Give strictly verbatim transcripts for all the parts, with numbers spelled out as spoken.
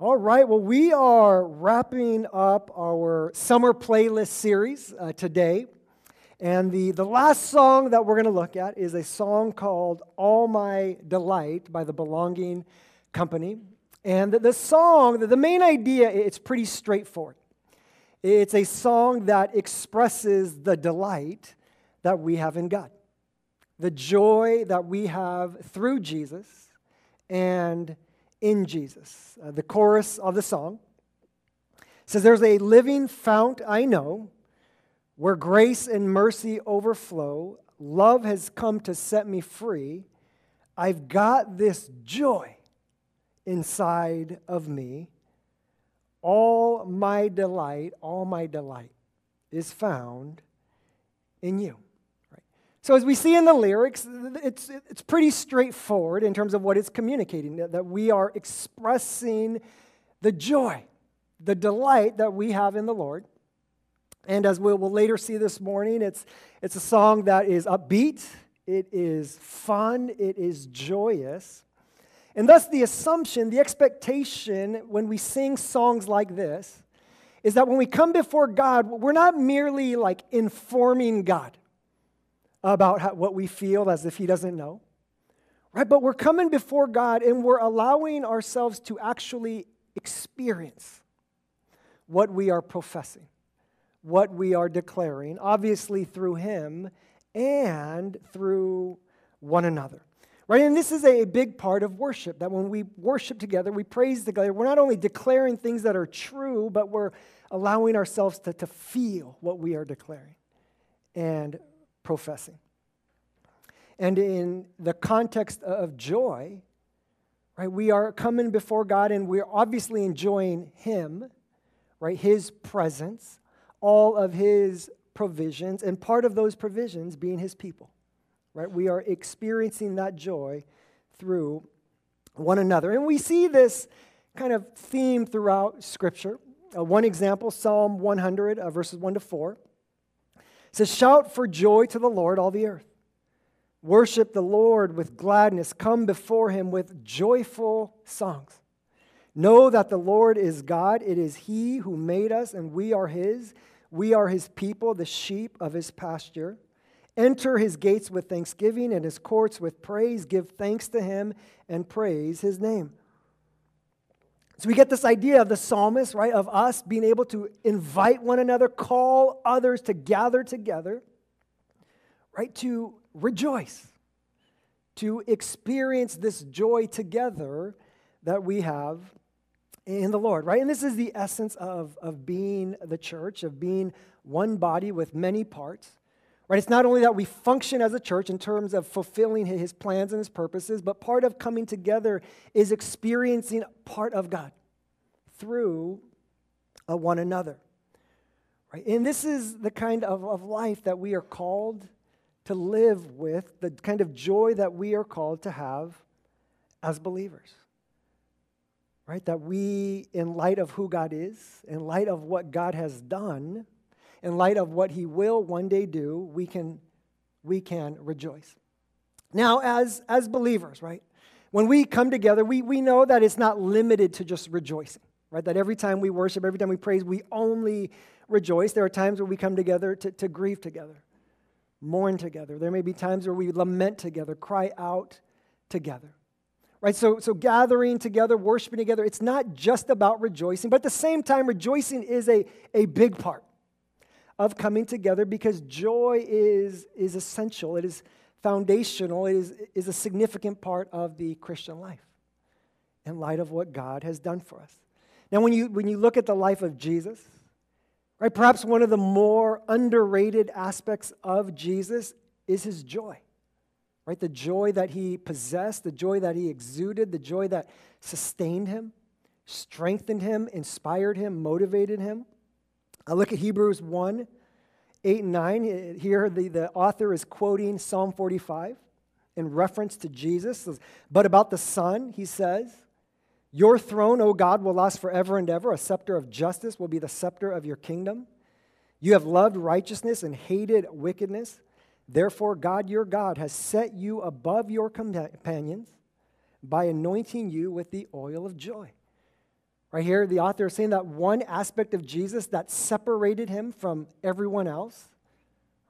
All right, well, we are wrapping up our summer playlist series uh, today. And the, the last song that we're going to look at is a song called All My Delight by The Belonging Company. And the, the song, the, the main idea, it's pretty straightforward. It's a song that expresses the delight that we have in God, the joy that we have through Jesus and in Jesus. Uh, the chorus of the song says, "There's a living fount I know, where grace and mercy overflow. Love has come to set me free. I've got this joy inside of me. All my delight, all my delight is found in you." Right? So as we see in the lyrics, it's, it's pretty straightforward in terms of what it's communicating, that, that we are expressing the joy, the delight that we have in the Lord. And as we'll, we'll later see this morning, it's, it's a song that is upbeat, it is fun, it is joyous. And thus the assumption, the expectation when we sing songs like this is that when we come before God, we're not merely like informing God about how, what we feel as if He doesn't know, right? But we're coming before God and we're allowing ourselves to actually experience what we are professing, what we are declaring, obviously through Him and through one another. Right? And this is a big part of worship, that when we worship together, we praise together, we're not only declaring things that are true, but we're allowing ourselves to, to feel what we are declaring and professing. And in the context of joy, right, we are coming before God and we're obviously enjoying Him, right, His presence, all of His provisions, and part of those provisions being His people, right? We are experiencing that joy through one another. And we see this kind of theme throughout Scripture. Uh, one example, Psalm one hundred, uh, verses one to four, says, "Shout for joy to the Lord, all the earth. Worship the Lord with gladness. Come before Him with joyful songs. Know that the Lord is God. It is He who made us, and we are His. We are His people, the sheep of His pasture. Enter His gates with thanksgiving and His courts with praise. Give thanks to Him and praise His name." So we get this idea of the psalmist, right, of us being able to invite one another, call others to gather together, right, to rejoice, to experience this joy together that we have in the Lord, right? And this is the essence of, of being the church, of being one body with many parts, right? It's not only that we function as a church in terms of fulfilling His plans and His purposes, but part of coming together is experiencing part of God through uh, one another, right? And this is the kind of, of life that we are called to live with, the kind of joy that we are called to have as believers, right? That we, in light of who God is, in light of what God has done, in light of what He will one day do, we can, we can rejoice. Now, as, as believers, right, when we come together, we, we know that it's not limited to just rejoicing, right? That every time we worship, every time we praise, we only rejoice. There are times where we come together to, to grieve together, mourn together. There may be times where we lament together, cry out together. Right, so, so gathering together, worshiping together, it's not just about rejoicing, but at the same time, rejoicing is a, a big part of coming together because joy is, is essential, it is foundational, it is, is a significant part of the Christian life in light of what God has done for us. Now, when you, when you look at the life of Jesus, right, perhaps one of the more underrated aspects of Jesus is His joy. Right, the joy that He possessed, the joy that He exuded, the joy that sustained Him, strengthened Him, inspired Him, motivated Him. I look at Hebrews one, eight and nine. Here the, the author is quoting Psalm forty-five in reference to Jesus. "But about the Son, He says, 'Your throne, O God, will last forever and ever. A scepter of justice will be the scepter of your kingdom. You have loved righteousness and hated wickedness. Therefore, God, your God, has set you above your companions by anointing you with the oil of joy.'" Right here, the author is saying that one aspect of Jesus that separated him from everyone else,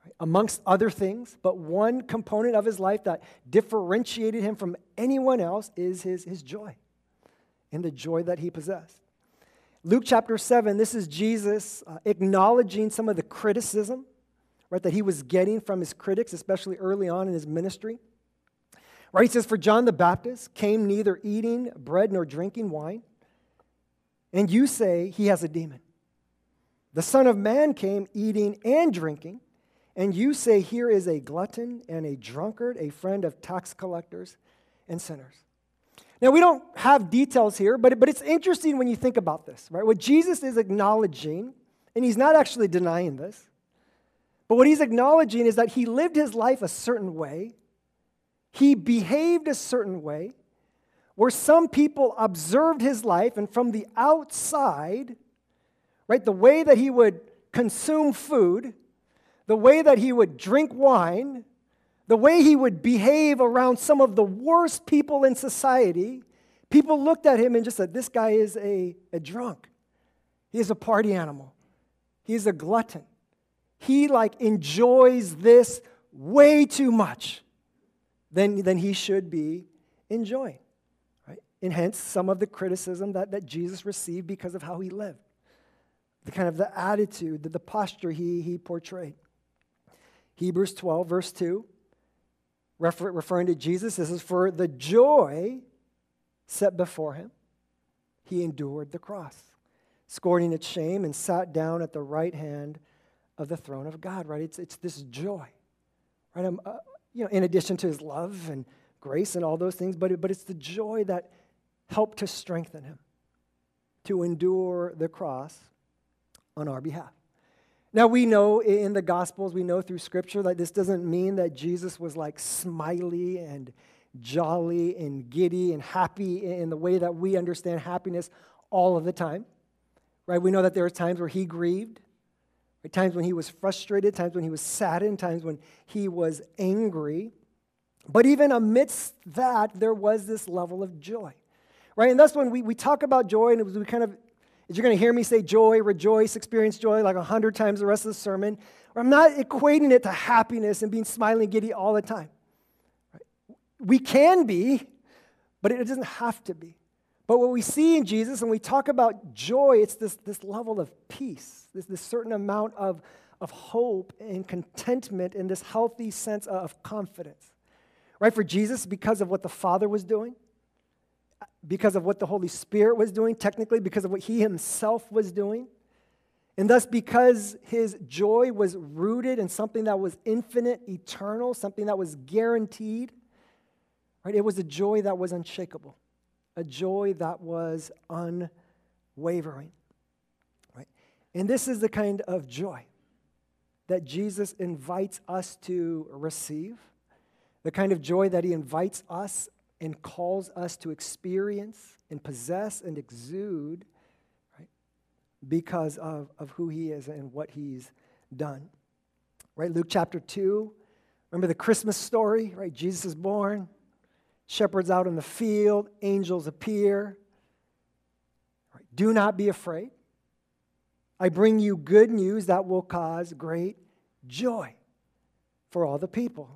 right, amongst other things, but one component of his life that differentiated him from anyone else is his, his joy and the joy that he possessed. Luke chapter seven, this is Jesus uh, acknowledging some of the criticism, right, that he was getting from his critics, especially early on in his ministry. Right, he says, "For John the Baptist came neither eating bread nor drinking wine, and you say he has a demon. The Son of Man came eating and drinking, and you say here is a glutton and a drunkard, a friend of tax collectors and sinners." Now, we don't have details here, but, but it's interesting when you think about this, right? What Jesus is acknowledging, and he's not actually denying this, but what he's acknowledging is that he lived his life a certain way, he behaved a certain way, where some people observed his life, and from the outside, right, the way that he would consume food, the way that he would drink wine, the way he would behave around some of the worst people in society, people looked at him and just said, "This guy is a, a drunk. He is a party animal. He's a glutton. He, like, enjoys this way too much than, than he should be enjoying." And hence, some of the criticism that, that Jesus received because of how he lived, the kind of the attitude, the, the posture he, he portrayed. Hebrews twelve, verse two, refer, referring to Jesus, this is, "For the joy set before him, he endured the cross, scorning its shame, and sat down at the right hand of the throne of God." Right? It's, it's this joy, right? Um, uh, you know, in addition to his love and grace and all those things, but, it, but it's the joy that helped to strengthen him to endure the cross on our behalf. Now, we know in the Gospels, we know through Scripture that this doesn't mean that Jesus was like smiley and jolly and giddy and happy in the way that we understand happiness all of the time, right? We know that there are times where he grieved, right? Times when he was frustrated, times when he was saddened, times when he was angry. But even amidst that, there was this level of joy, right? And that's when we, we talk about joy, and it was, we kind of, you're going to hear me say joy, rejoice, experience joy like a hundred times the rest of the sermon. I'm not equating it to happiness and being smiling and giddy all the time. Right? We can be, but it doesn't have to be. But what we see in Jesus, when we talk about joy, it's this, this level of peace, this, this certain amount of, of hope and contentment and this healthy sense of confidence. Right, for Jesus, because of what the Father was doing, because of what the Holy Spirit was doing, technically, because of what he himself was doing, and thus because his joy was rooted in something that was infinite, eternal, something that was guaranteed, right, it was a joy that was unshakable, a joy that was unwavering. Right? And this is the kind of joy that Jesus invites us to receive, the kind of joy that he invites us and calls us to experience and possess and exude, right, because of, of who he is and what he's done. Right, Luke chapter two, remember the Christmas story, right? Jesus is born, shepherds out in the field, angels appear. Right? "Do not be afraid. I bring you good news that will cause great joy for all the people.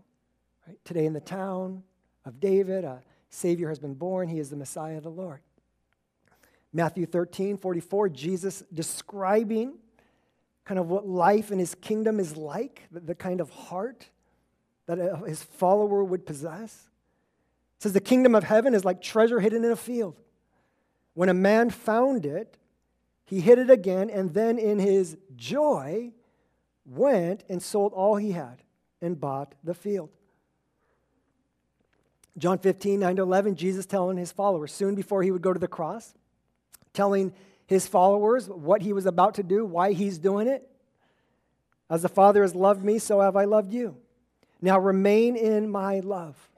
Right? Today in the town of David, a Savior has been born. He is the Messiah, the Lord." Matthew thirteen, forty-four, Jesus describing kind of what life in his kingdom is like, the, the kind of heart that a, his follower would possess. It says, "The kingdom of heaven is like treasure hidden in a field. When a man found it, he hid it again, and then in his joy went and sold all he had and bought the field." John fifteen, nine to eleven, Jesus telling his followers, soon before he would go to the cross, telling his followers what he was about to do, why he's doing it. "As the Father has loved me, so have I loved you. Now remain in my love.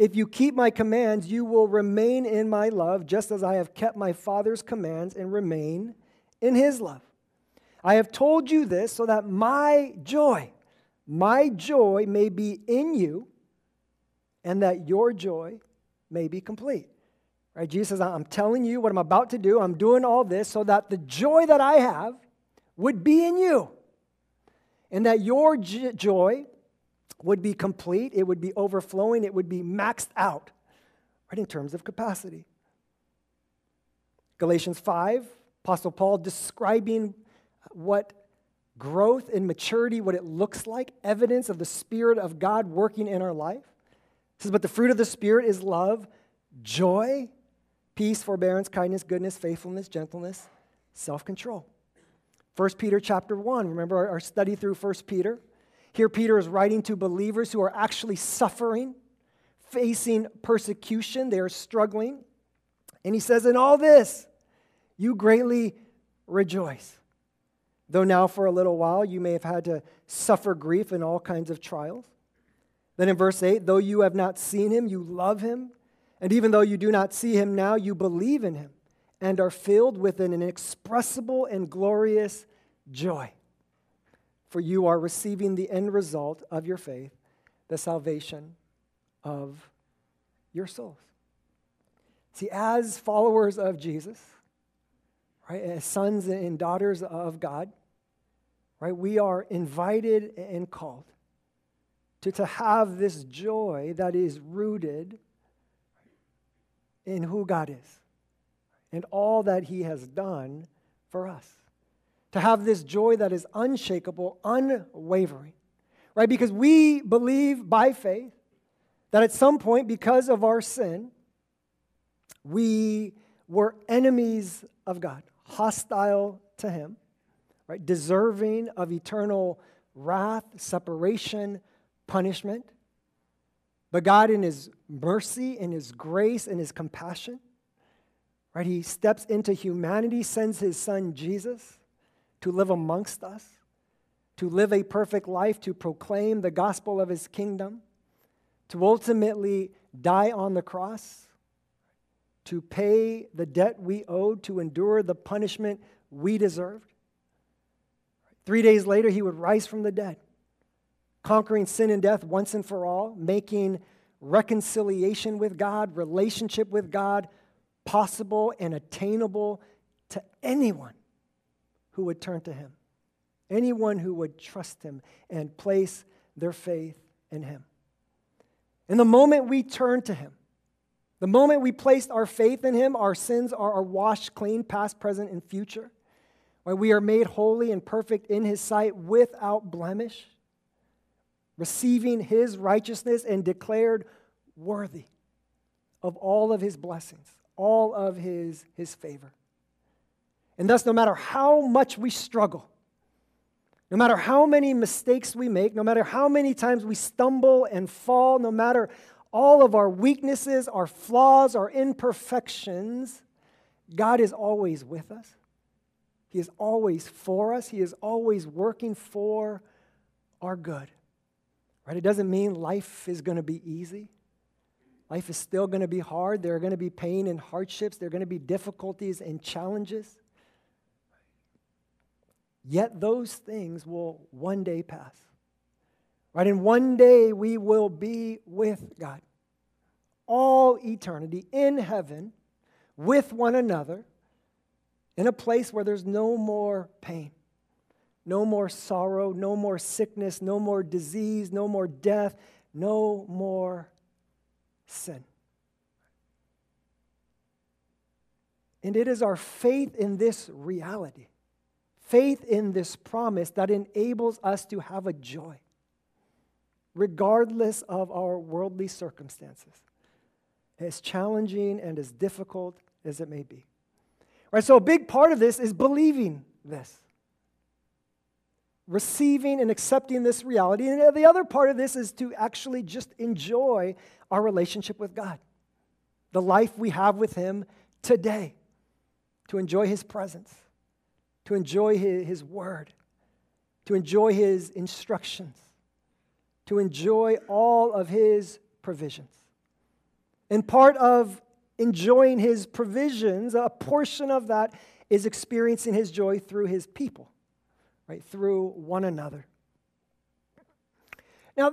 If you keep my commands, you will remain in my love, just as I have kept my Father's commands and remain in his love. I have told you this so that my joy, my joy may be in you, and that your joy may be complete." Right, Jesus says, I'm telling you what I'm about to do. I'm doing all this so that the joy that I have would be in you. And that your joy would be complete. It would be overflowing. It would be maxed out, right, in terms of capacity. Galatians five, Apostle Paul describing what growth and maturity, what it looks like, evidence of the Spirit of God working in our life. It says, but the fruit of the Spirit is love, joy, peace, forbearance, kindness, goodness, faithfulness, gentleness, self-control. First Peter chapter one, remember our, our study through First Peter? Here Peter is writing to believers who are actually suffering, facing persecution. They are struggling. And he says, in all this, you greatly rejoice, though now for a little while you may have had to suffer grief in all kinds of trials. Then in verse eight, though you have not seen him, you love him. And even though you do not see him now, you believe in him and are filled with an inexpressible and glorious joy. For you are receiving the end result of your faith, the salvation of your souls. See, as followers of Jesus, right, as sons and daughters of God, right, we are invited and called to, to have this joy that is rooted in who God is and all that he has done for us. To have this joy that is unshakable, unwavering, right? Because we believe by faith that at some point, because of our sin, we were enemies of God, hostile to him, right? Deserving of eternal wrath, separation, punishment. But God, in his mercy, in his grace, in his compassion, right? He steps into humanity, sends his son Jesus to live amongst us, to live a perfect life, to proclaim the gospel of his kingdom, to ultimately die on the cross, to pay the debt we owed, to endure the punishment we deserved. Three days later, he would rise from the dead, conquering sin and death once and for all, making reconciliation with God, relationship with God possible and attainable to anyone who would turn to him, anyone who would trust him and place their faith in him. And the moment we turn to him, the moment we placed our faith in him, our sins are, are washed clean, past, present, and future. When we are made holy and perfect in his sight without blemish, receiving his righteousness and declared worthy of all of his blessings, all of his, his favor. And thus, no matter how much we struggle, no matter how many mistakes we make, no matter how many times we stumble and fall, no matter all of our weaknesses, our flaws, our imperfections, God is always with us. He is always for us. He is always working for our good. Right? It doesn't mean life is going to be easy. Life is still going to be hard. There are going to be pain and hardships. There are going to be difficulties and challenges. Yet those things will one day pass. Right, and one day we will be with God, all eternity, in heaven, with one another, in a place where there's no more pain, no more sorrow, no more sickness, no more disease, no more death, no more sin. And it is our faith in this reality, faith in this promise, that enables us to have a joy, regardless of our worldly circumstances, as challenging and as difficult as it may be. Right, so a big part of this is believing this, receiving and accepting this reality. And the other part of this is to actually just enjoy our relationship with God, the life we have with him today, to enjoy his presence, to enjoy his, his word, to enjoy his instructions, to enjoy all of his provisions. And part of enjoying his provisions, a portion of that is experiencing his joy through his people, right? Through one another. Now,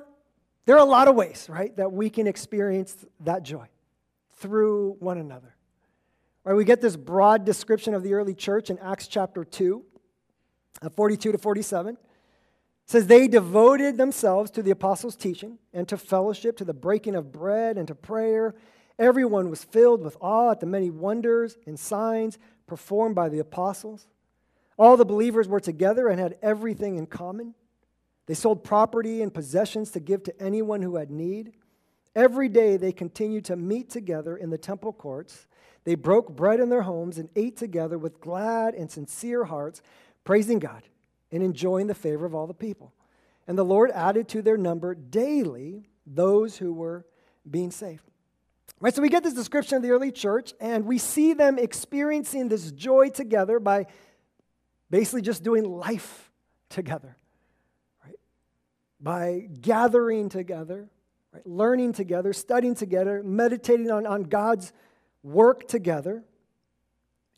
there are a lot of ways, right, that we can experience that joy through one another. Right, we get this broad description of the early church in Acts chapter two, forty-two to forty-seven. It says, they devoted themselves to the apostles' teaching and to fellowship, to the breaking of bread and to prayer. Everyone was filled with awe at the many wonders and signs performed by the apostles. All the believers were together and had everything in common. They sold property and possessions to give to anyone who had need. Every day they continued to meet together in the temple courts. They broke bread in their homes and ate together with glad and sincere hearts, praising God and enjoying the favor of all the people. And the Lord added to their number daily those who were being saved. Right, so we get this description of the early church, and we see them experiencing this joy together by basically just doing life together, right? By gathering together, right? Learning together, studying together, meditating on, on God's work together,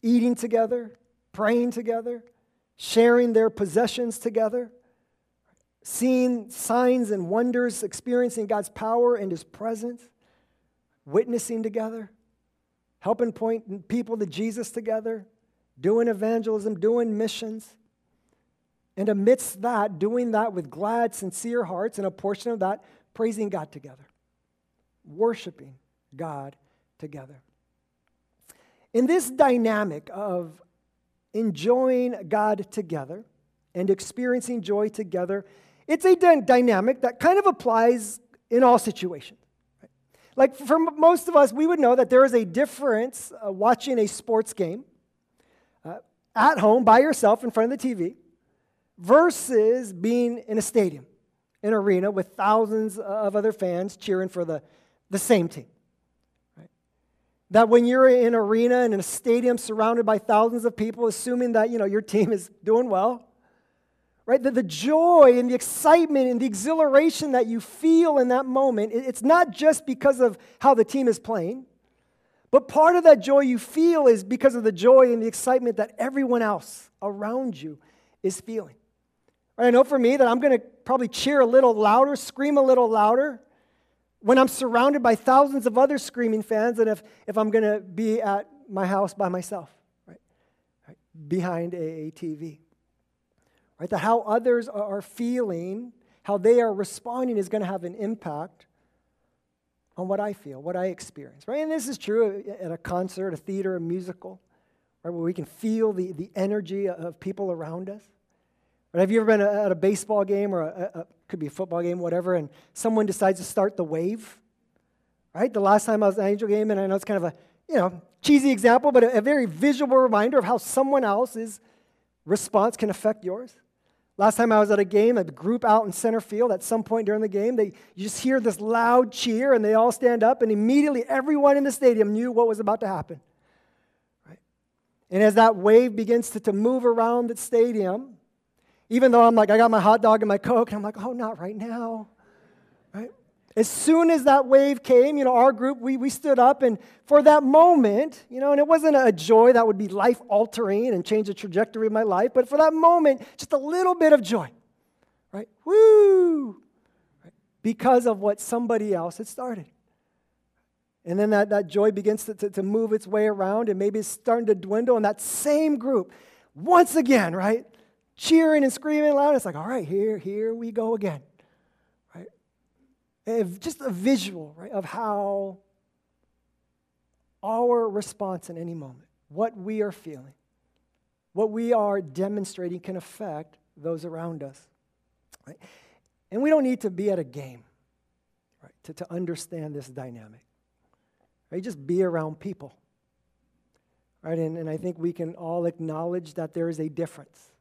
eating together, praying together, sharing their possessions together, seeing signs and wonders, experiencing God's power and His presence. Witnessing together, helping point people to Jesus together, doing evangelism, doing missions. And amidst that, doing that with glad, sincere hearts, and a portion of that, praising God together, worshiping God together. In this dynamic of enjoying God together and experiencing joy together, it's a d- dynamic that kind of applies in all situations. Like for most of us, we would know that there is a difference uh, watching a sports game uh, at home by yourself in front of the T V versus being in a stadium, an arena with thousands of other fans cheering for the, the same team. Right? That when you're in an arena and in a stadium surrounded by thousands of people, assuming that, you know, your team is doing well, right? The, the joy and the excitement and the exhilaration that you feel in that moment, it, it's not just because of how the team is playing, but part of that joy you feel is because of the joy and the excitement that everyone else around you is feeling. Right? I know for me that I'm going to probably cheer a little louder, scream a little louder when I'm surrounded by thousands of other screaming fans than if, if I'm going to be at my house by myself, right? Right? Behind a, a T V. Right, that how others are feeling, how they are responding is going to have an impact on what I feel, what I experience. Right? And this is true at a concert, a theater, a musical, right, where we can feel the, the energy of people around us. Right? Have you ever been at a baseball game or a, a, could be a football game, whatever, and someone decides to start the wave? Right? The last time I was at an Angel game, and I know it's kind of a you know cheesy example, but a, a very visual reminder of how someone else's response can affect yours. Last time I was at a game, a group out in center field at some point during the game, they you just hear this loud cheer and they all stand up and immediately everyone in the stadium knew what was about to happen. Right? And as that wave begins to, to move around the stadium, even though I'm like, I got my hot dog and my Coke, and I'm like, oh, not right now. Right? As soon as that wave came, you know, our group, we, we stood up and for that moment, you know, and it wasn't a joy that would be life-altering and change the trajectory of my life, but for that moment, just a little bit of joy, right? Woo! Right? Because of what somebody else had started. And then that, that joy begins to, to, to move its way around and maybe it's starting to dwindle and that same group, once again, right? Cheering and screaming loud. It's like, all right, here, here we go again. Just a visual, right, of how our response in any moment, what we are feeling, what we are demonstrating can affect those around us. Right? And we don't need to be at a game, right, to, to understand this dynamic. Right? Just be around people. Right? And, and I think we can all acknowledge that there is a difference.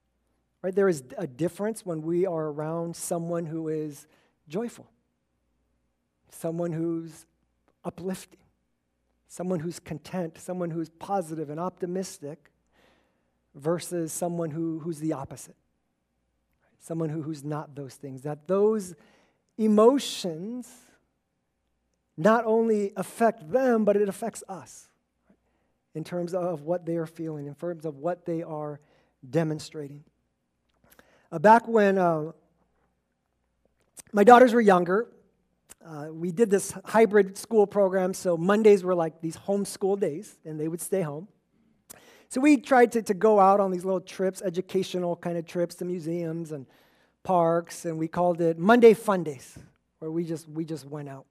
Right? There is a difference when we are around someone who is joyful. Someone who's uplifting, someone who's content, someone who's positive and optimistic versus someone who, who's the opposite, someone who, who's not those things, that those emotions not only affect them, but it affects us in terms of what they are feeling, in terms of what they are demonstrating. Uh, back when uh, my daughters were younger, Uh, we did this hybrid school program, so Mondays were like these homeschool days, and they would stay home. So we tried to, to go out on these little trips, educational kind of trips to museums and parks, and we called it Monday Fun Days, where we just we just went out.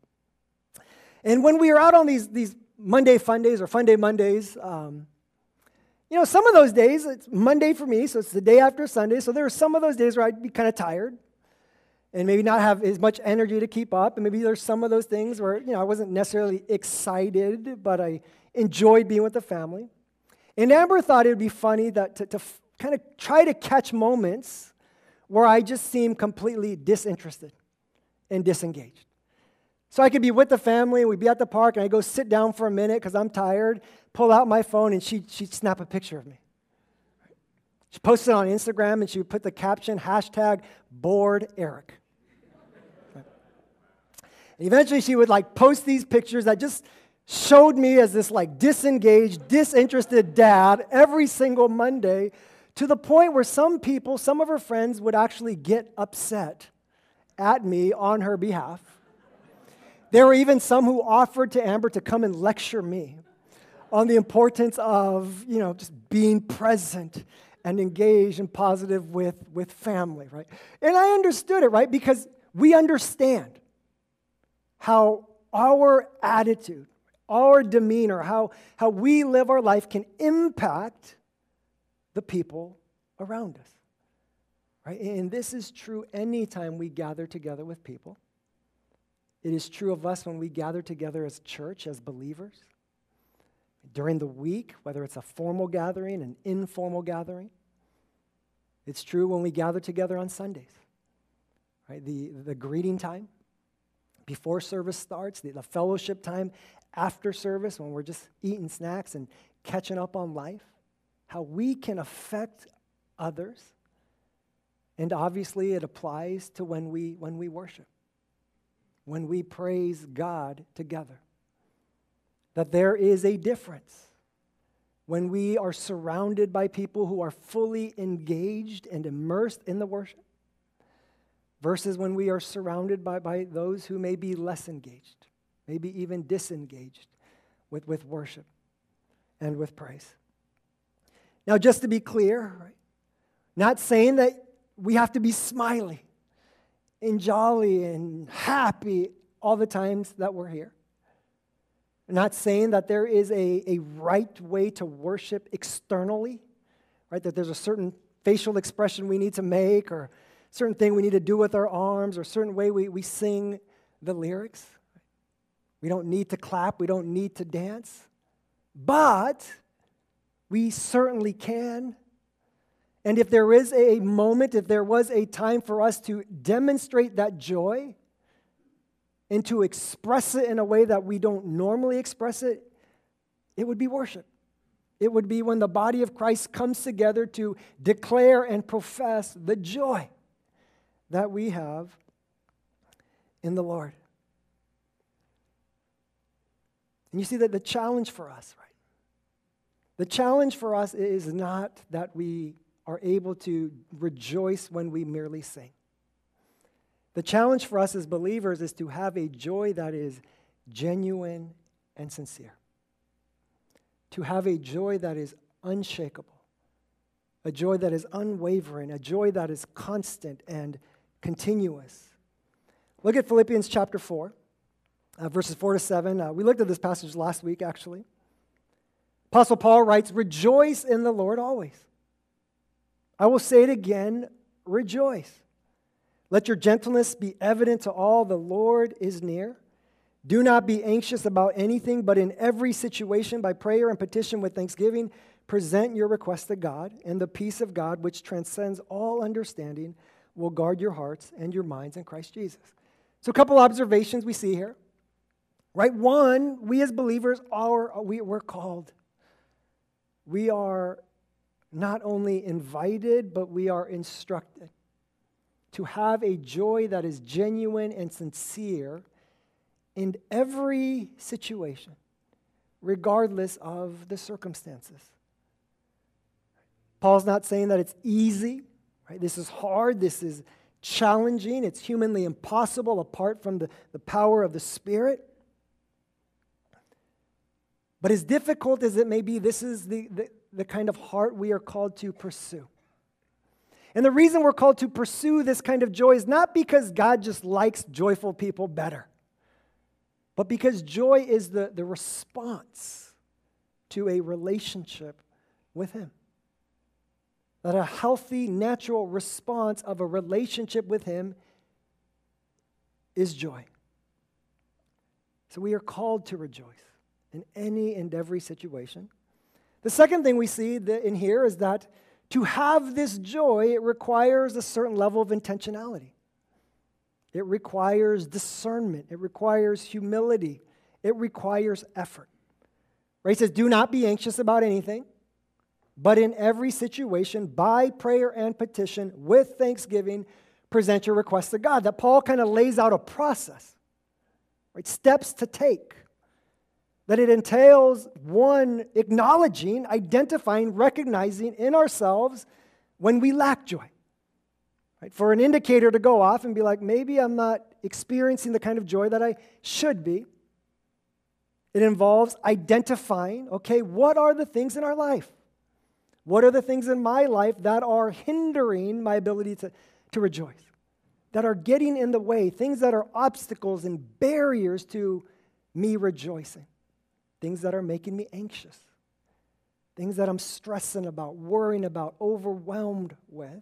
And when we were out on these these Monday Fun Days or Fun Day Mondays, um, you know, some of those days, it's Monday for me, so it's the day after Sunday, so there were some of those days where I'd be kind of tired and maybe not have as much energy to keep up, and maybe there's some of those things where, you know, I wasn't necessarily excited, but I enjoyed being with the family. And Amber thought it would be funny that to, to f- kind of try to catch moments where I just seemed completely disinterested and disengaged. So I could be with the family, we'd be at the park, and I'd go sit down for a minute because I'm tired, pull out my phone, and she'd, she'd snap a picture of me. She posted it on Instagram, and she would put the caption, hashtag bored Eric. And eventually she would like post these pictures that just showed me as this like disengaged, disinterested dad every single Monday, to the point where some people, some of her friends, would actually get upset at me on her behalf. There were even some who offered to Amber to come and lecture me on the importance of, you know, just being present and engaged and positive with, with family, right? And I understood it, right? Because we understand how our attitude, our demeanor, how, how we live our life can impact the people around us, right? And this is true anytime we gather together with people. It is true of us when we gather together as church, as believers. During the week, whether it's a formal gathering, an informal gathering. It's true when we gather together on Sundays, right? The, the greeting time before service starts, the, the fellowship time after service when we're just eating snacks and catching up on life. How we can affect others. And obviously it applies to when we, when we worship. When we praise God together, that there is a difference when we are surrounded by people who are fully engaged and immersed in the worship versus when we are surrounded by, by those who may be less engaged, maybe even disengaged with, with worship and with praise. Now, just to be clear, right, not saying that we have to be smiley and jolly and happy all the times that we're here. I'm not saying that there is a, a right way to worship externally, right? That there's a certain facial expression we need to make or certain thing we need to do with our arms or a certain way we, we sing the lyrics. We don't need to clap. We don't need to dance. But we certainly can. And if there is a moment, if there was a time for us to demonstrate that joy and to express it in a way that we don't normally express it, it would be worship. It would be when the body of Christ comes together to declare and profess the joy that we have in the Lord. And you see that the challenge for us, right? The challenge for us is not that we are able to rejoice when we merely sing. The challenge for us as believers is to have a joy that is genuine and sincere. To have a joy that is unshakable. A joy that is unwavering. A joy that is constant and continuous. Look at Philippians chapter four, uh, verses four to seven. Uh, we looked at this passage last week, actually. Apostle Paul writes, "Rejoice in the Lord always. I will say it again, rejoice. Let your gentleness be evident to all. The Lord is near. Do not be anxious about anything, but in every situation, by prayer and petition with thanksgiving, present your requests to God, and the peace of God, which transcends all understanding, will guard your hearts and your minds in Christ Jesus." So a couple observations we see here, right? One, we as believers are, we, we're called. We are not only invited, but we are instructed to have a joy that is genuine and sincere in every situation, regardless of the circumstances. Paul's not saying that it's easy, right? This is hard, this is challenging, it's humanly impossible apart from the, the power of the Spirit. But as difficult as it may be, this is the, the the kind of heart we are called to pursue. And the reason we're called to pursue this kind of joy is not because God just likes joyful people better, but because joy is the, the response to a relationship with Him. That a healthy, natural response of a relationship with Him is joy. So we are called to rejoice in any and every situation. The second thing we see in here is that to have this joy, it requires a certain level of intentionality. It requires discernment. It requires humility. It requires effort. Right? It says, do not be anxious about anything, but in every situation, by prayer and petition, with thanksgiving, present your requests to God. That Paul kind of lays out a process, right? Steps to take. That it entails, one, acknowledging, identifying, recognizing in ourselves when we lack joy. Right? For an indicator to go off and be like, maybe I'm not experiencing the kind of joy that I should be. It involves identifying, okay, what are the things in our life? What are the things in my life that are hindering my ability to, to rejoice? That are getting in the way, things that are obstacles and barriers to me rejoicing. Things that are making me anxious, things that I'm stressing about, worrying about, overwhelmed with.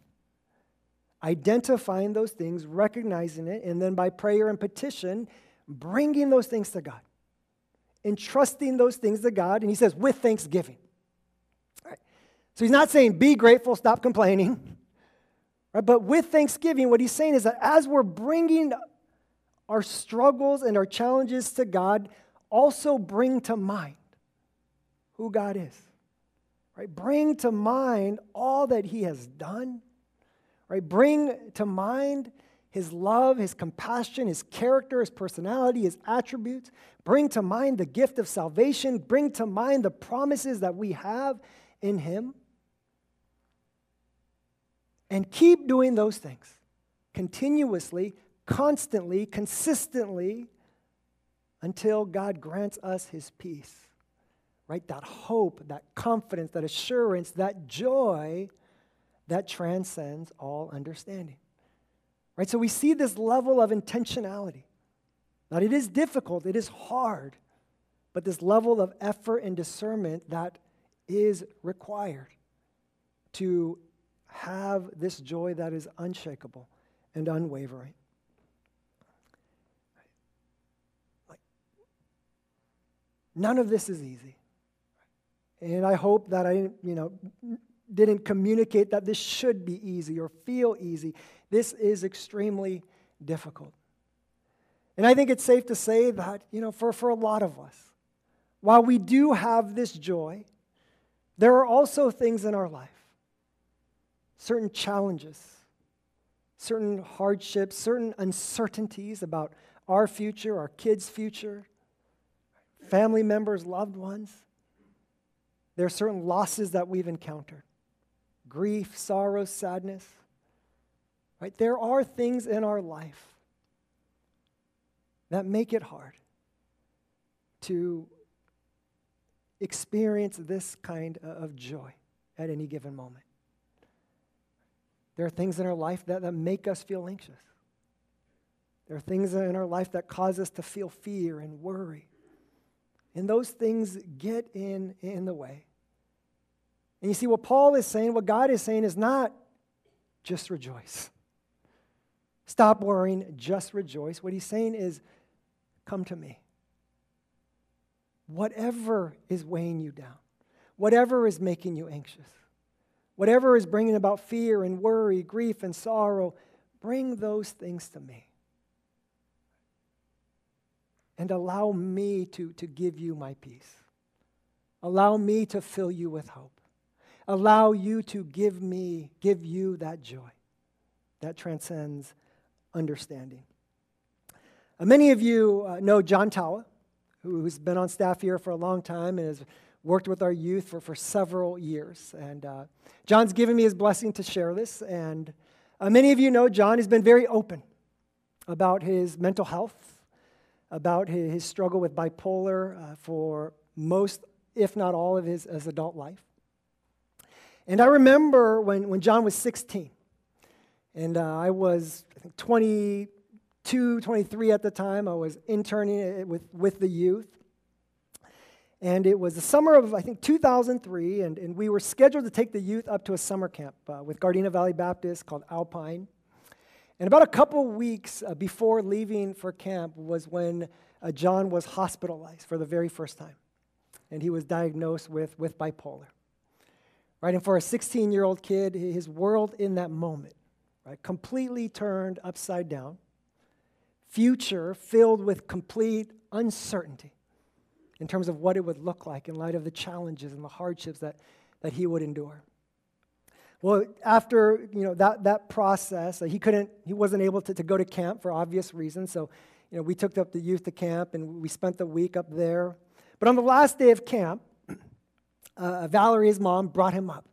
Identifying those things, recognizing it, and then by prayer and petition, bringing those things to God. Entrusting those things to God, and he says, with thanksgiving. All right. So he's not saying, be grateful, stop complaining. Right? But with thanksgiving, what he's saying is that as we're bringing our struggles and our challenges to God, also bring to mind who God is, right? Bring to mind all that he has done, right? Bring to mind his love, his compassion, his character, his personality, his attributes. Bring to mind the gift of salvation. Bring to mind the promises that we have in him. And keep doing those things continuously, constantly, consistently, until God grants us his peace, right? That hope, that confidence, that assurance, that joy that transcends all understanding, right? So we see this level of intentionality. That it is difficult, it is hard, but this level of effort and discernment that is required to have this joy that is unshakable and unwavering. None of this is easy. And I hope that I didn't, you know, didn't communicate that this should be easy or feel easy. This is extremely difficult. And I think it's safe to say that, you know, for, for a lot of us, while we do have this joy, there are also things in our life, certain challenges, certain hardships, certain uncertainties about our future, our kids' future, family members, loved ones. There are certain losses that we've encountered. Grief, sorrow, sadness. Right? There are things in our life that make it hard to experience this kind of joy at any given moment. There are things in our life that, that make us feel anxious. There are things in our life that cause us to feel fear and worry. And those things get in, in the way. And you see, what Paul is saying, what God is saying is not just rejoice. Stop worrying, just rejoice. What he's saying is, come to me. Whatever is weighing you down, whatever is making you anxious, whatever is bringing about fear and worry, grief and sorrow, bring those things to me. And allow me to, to give you my peace. Allow me to fill you with hope. Allow you to give me, give you that joy that transcends understanding. Uh, many of you uh, know John Tawa, who, who's been on staff here for a long time and has worked with our youth for, for several years. And uh, John's given me his blessing to share this. And uh, many of you know John has been very open about his mental health, about his struggle with bipolar uh, for most, if not all, of his, his adult life. And I remember when, when John was sixteen, and uh, I was I think, twenty-two, twenty-three at the time. I was interning with, with the youth. And it was the summer of, I think, two thousand three, and, and we were scheduled to take the youth up to a summer camp uh, with Gardena Valley Baptist called Alpine. And about a couple weeks uh, before leaving for camp was when uh, John was hospitalized for the very first time. And he was diagnosed with, with bipolar. Right? And for a sixteen-year-old kid, his world in that moment, right, completely turned upside down, future filled with complete uncertainty in terms of what it would look like in light of the challenges and the hardships that, that he would endure. Well, after you know that, that process, he couldn't, he wasn't able to, to go to camp for obvious reasons. So, you know, we took up the youth to camp and we spent the week up there. But on the last day of camp, uh, Valerie's mom brought him up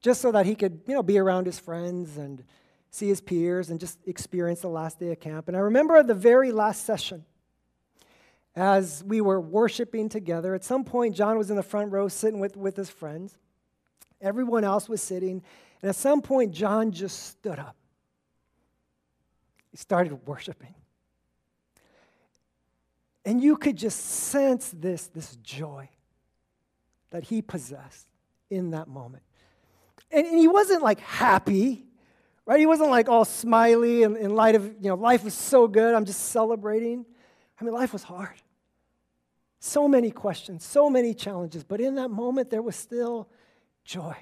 just so that he could, you know, be around his friends and see his peers and just experience the last day of camp. And I remember at the very last session, as we were worshiping together, at some point, John was in the front row sitting with, with his friends. Everyone else was sitting. And at some point, John just stood up. He started worshiping. And you could just sense this, this joy that he possessed in that moment. And, and he wasn't like happy, right? He wasn't like all smiley and in light of, you know, life was so good, I'm just celebrating. I mean, life was hard. So many questions, so many challenges, but in that moment, there was still joy.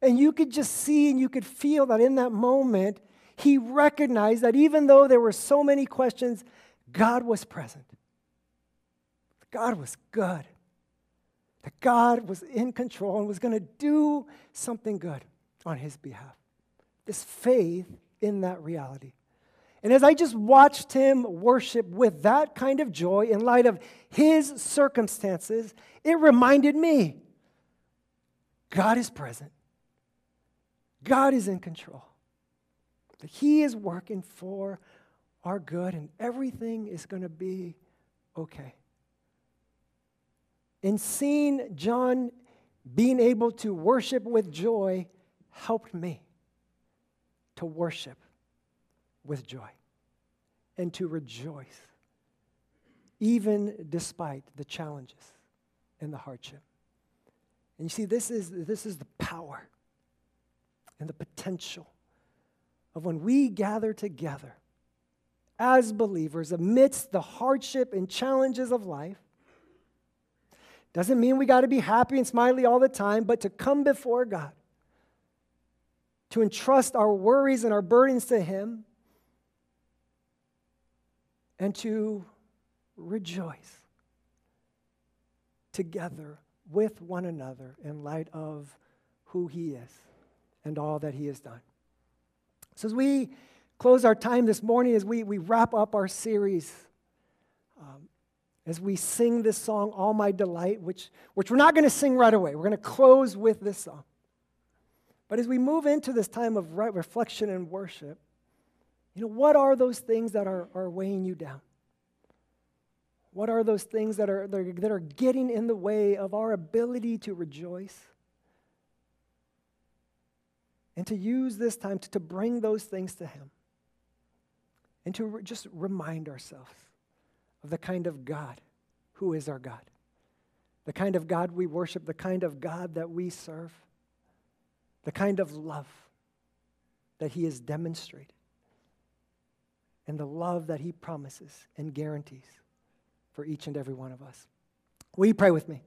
And you could just see and you could feel that in that moment, he recognized that even though there were so many questions, God was present. God was good. That God was in control and was going to do something good on his behalf. This faith in that reality. And as I just watched him worship with that kind of joy in light of his circumstances, it reminded me, God is present. God is in control. That he is working for our good and everything is going to be okay. And seeing John being able to worship with joy helped me to worship with joy, and to rejoice, even despite the challenges and the hardship. And you see, this is, this is the power and the potential of when we gather together as believers amidst the hardship and challenges of life. Doesn't mean we got to be happy and smiley all the time, but to come before God, to entrust our worries and our burdens to Him, and to rejoice together with one another in light of who He is and all that He has done. So as we close our time this morning, as we, we wrap up our series, um, as we sing this song, All My Delight, which, which we're not going to sing right away. We're going to close with this song. But as we move into this time of re- reflection and worship, you know, what are those things that are, are weighing you down? What are those things that are, that are that are getting in the way of our ability to rejoice? And to use this time to, to bring those things to Him. And to re- just remind ourselves of the kind of God who is our God. The kind of God we worship, the kind of God that we serve, the kind of love that He has demonstrated. And the love that He promises and guarantees for each and every one of us. Will you pray with me?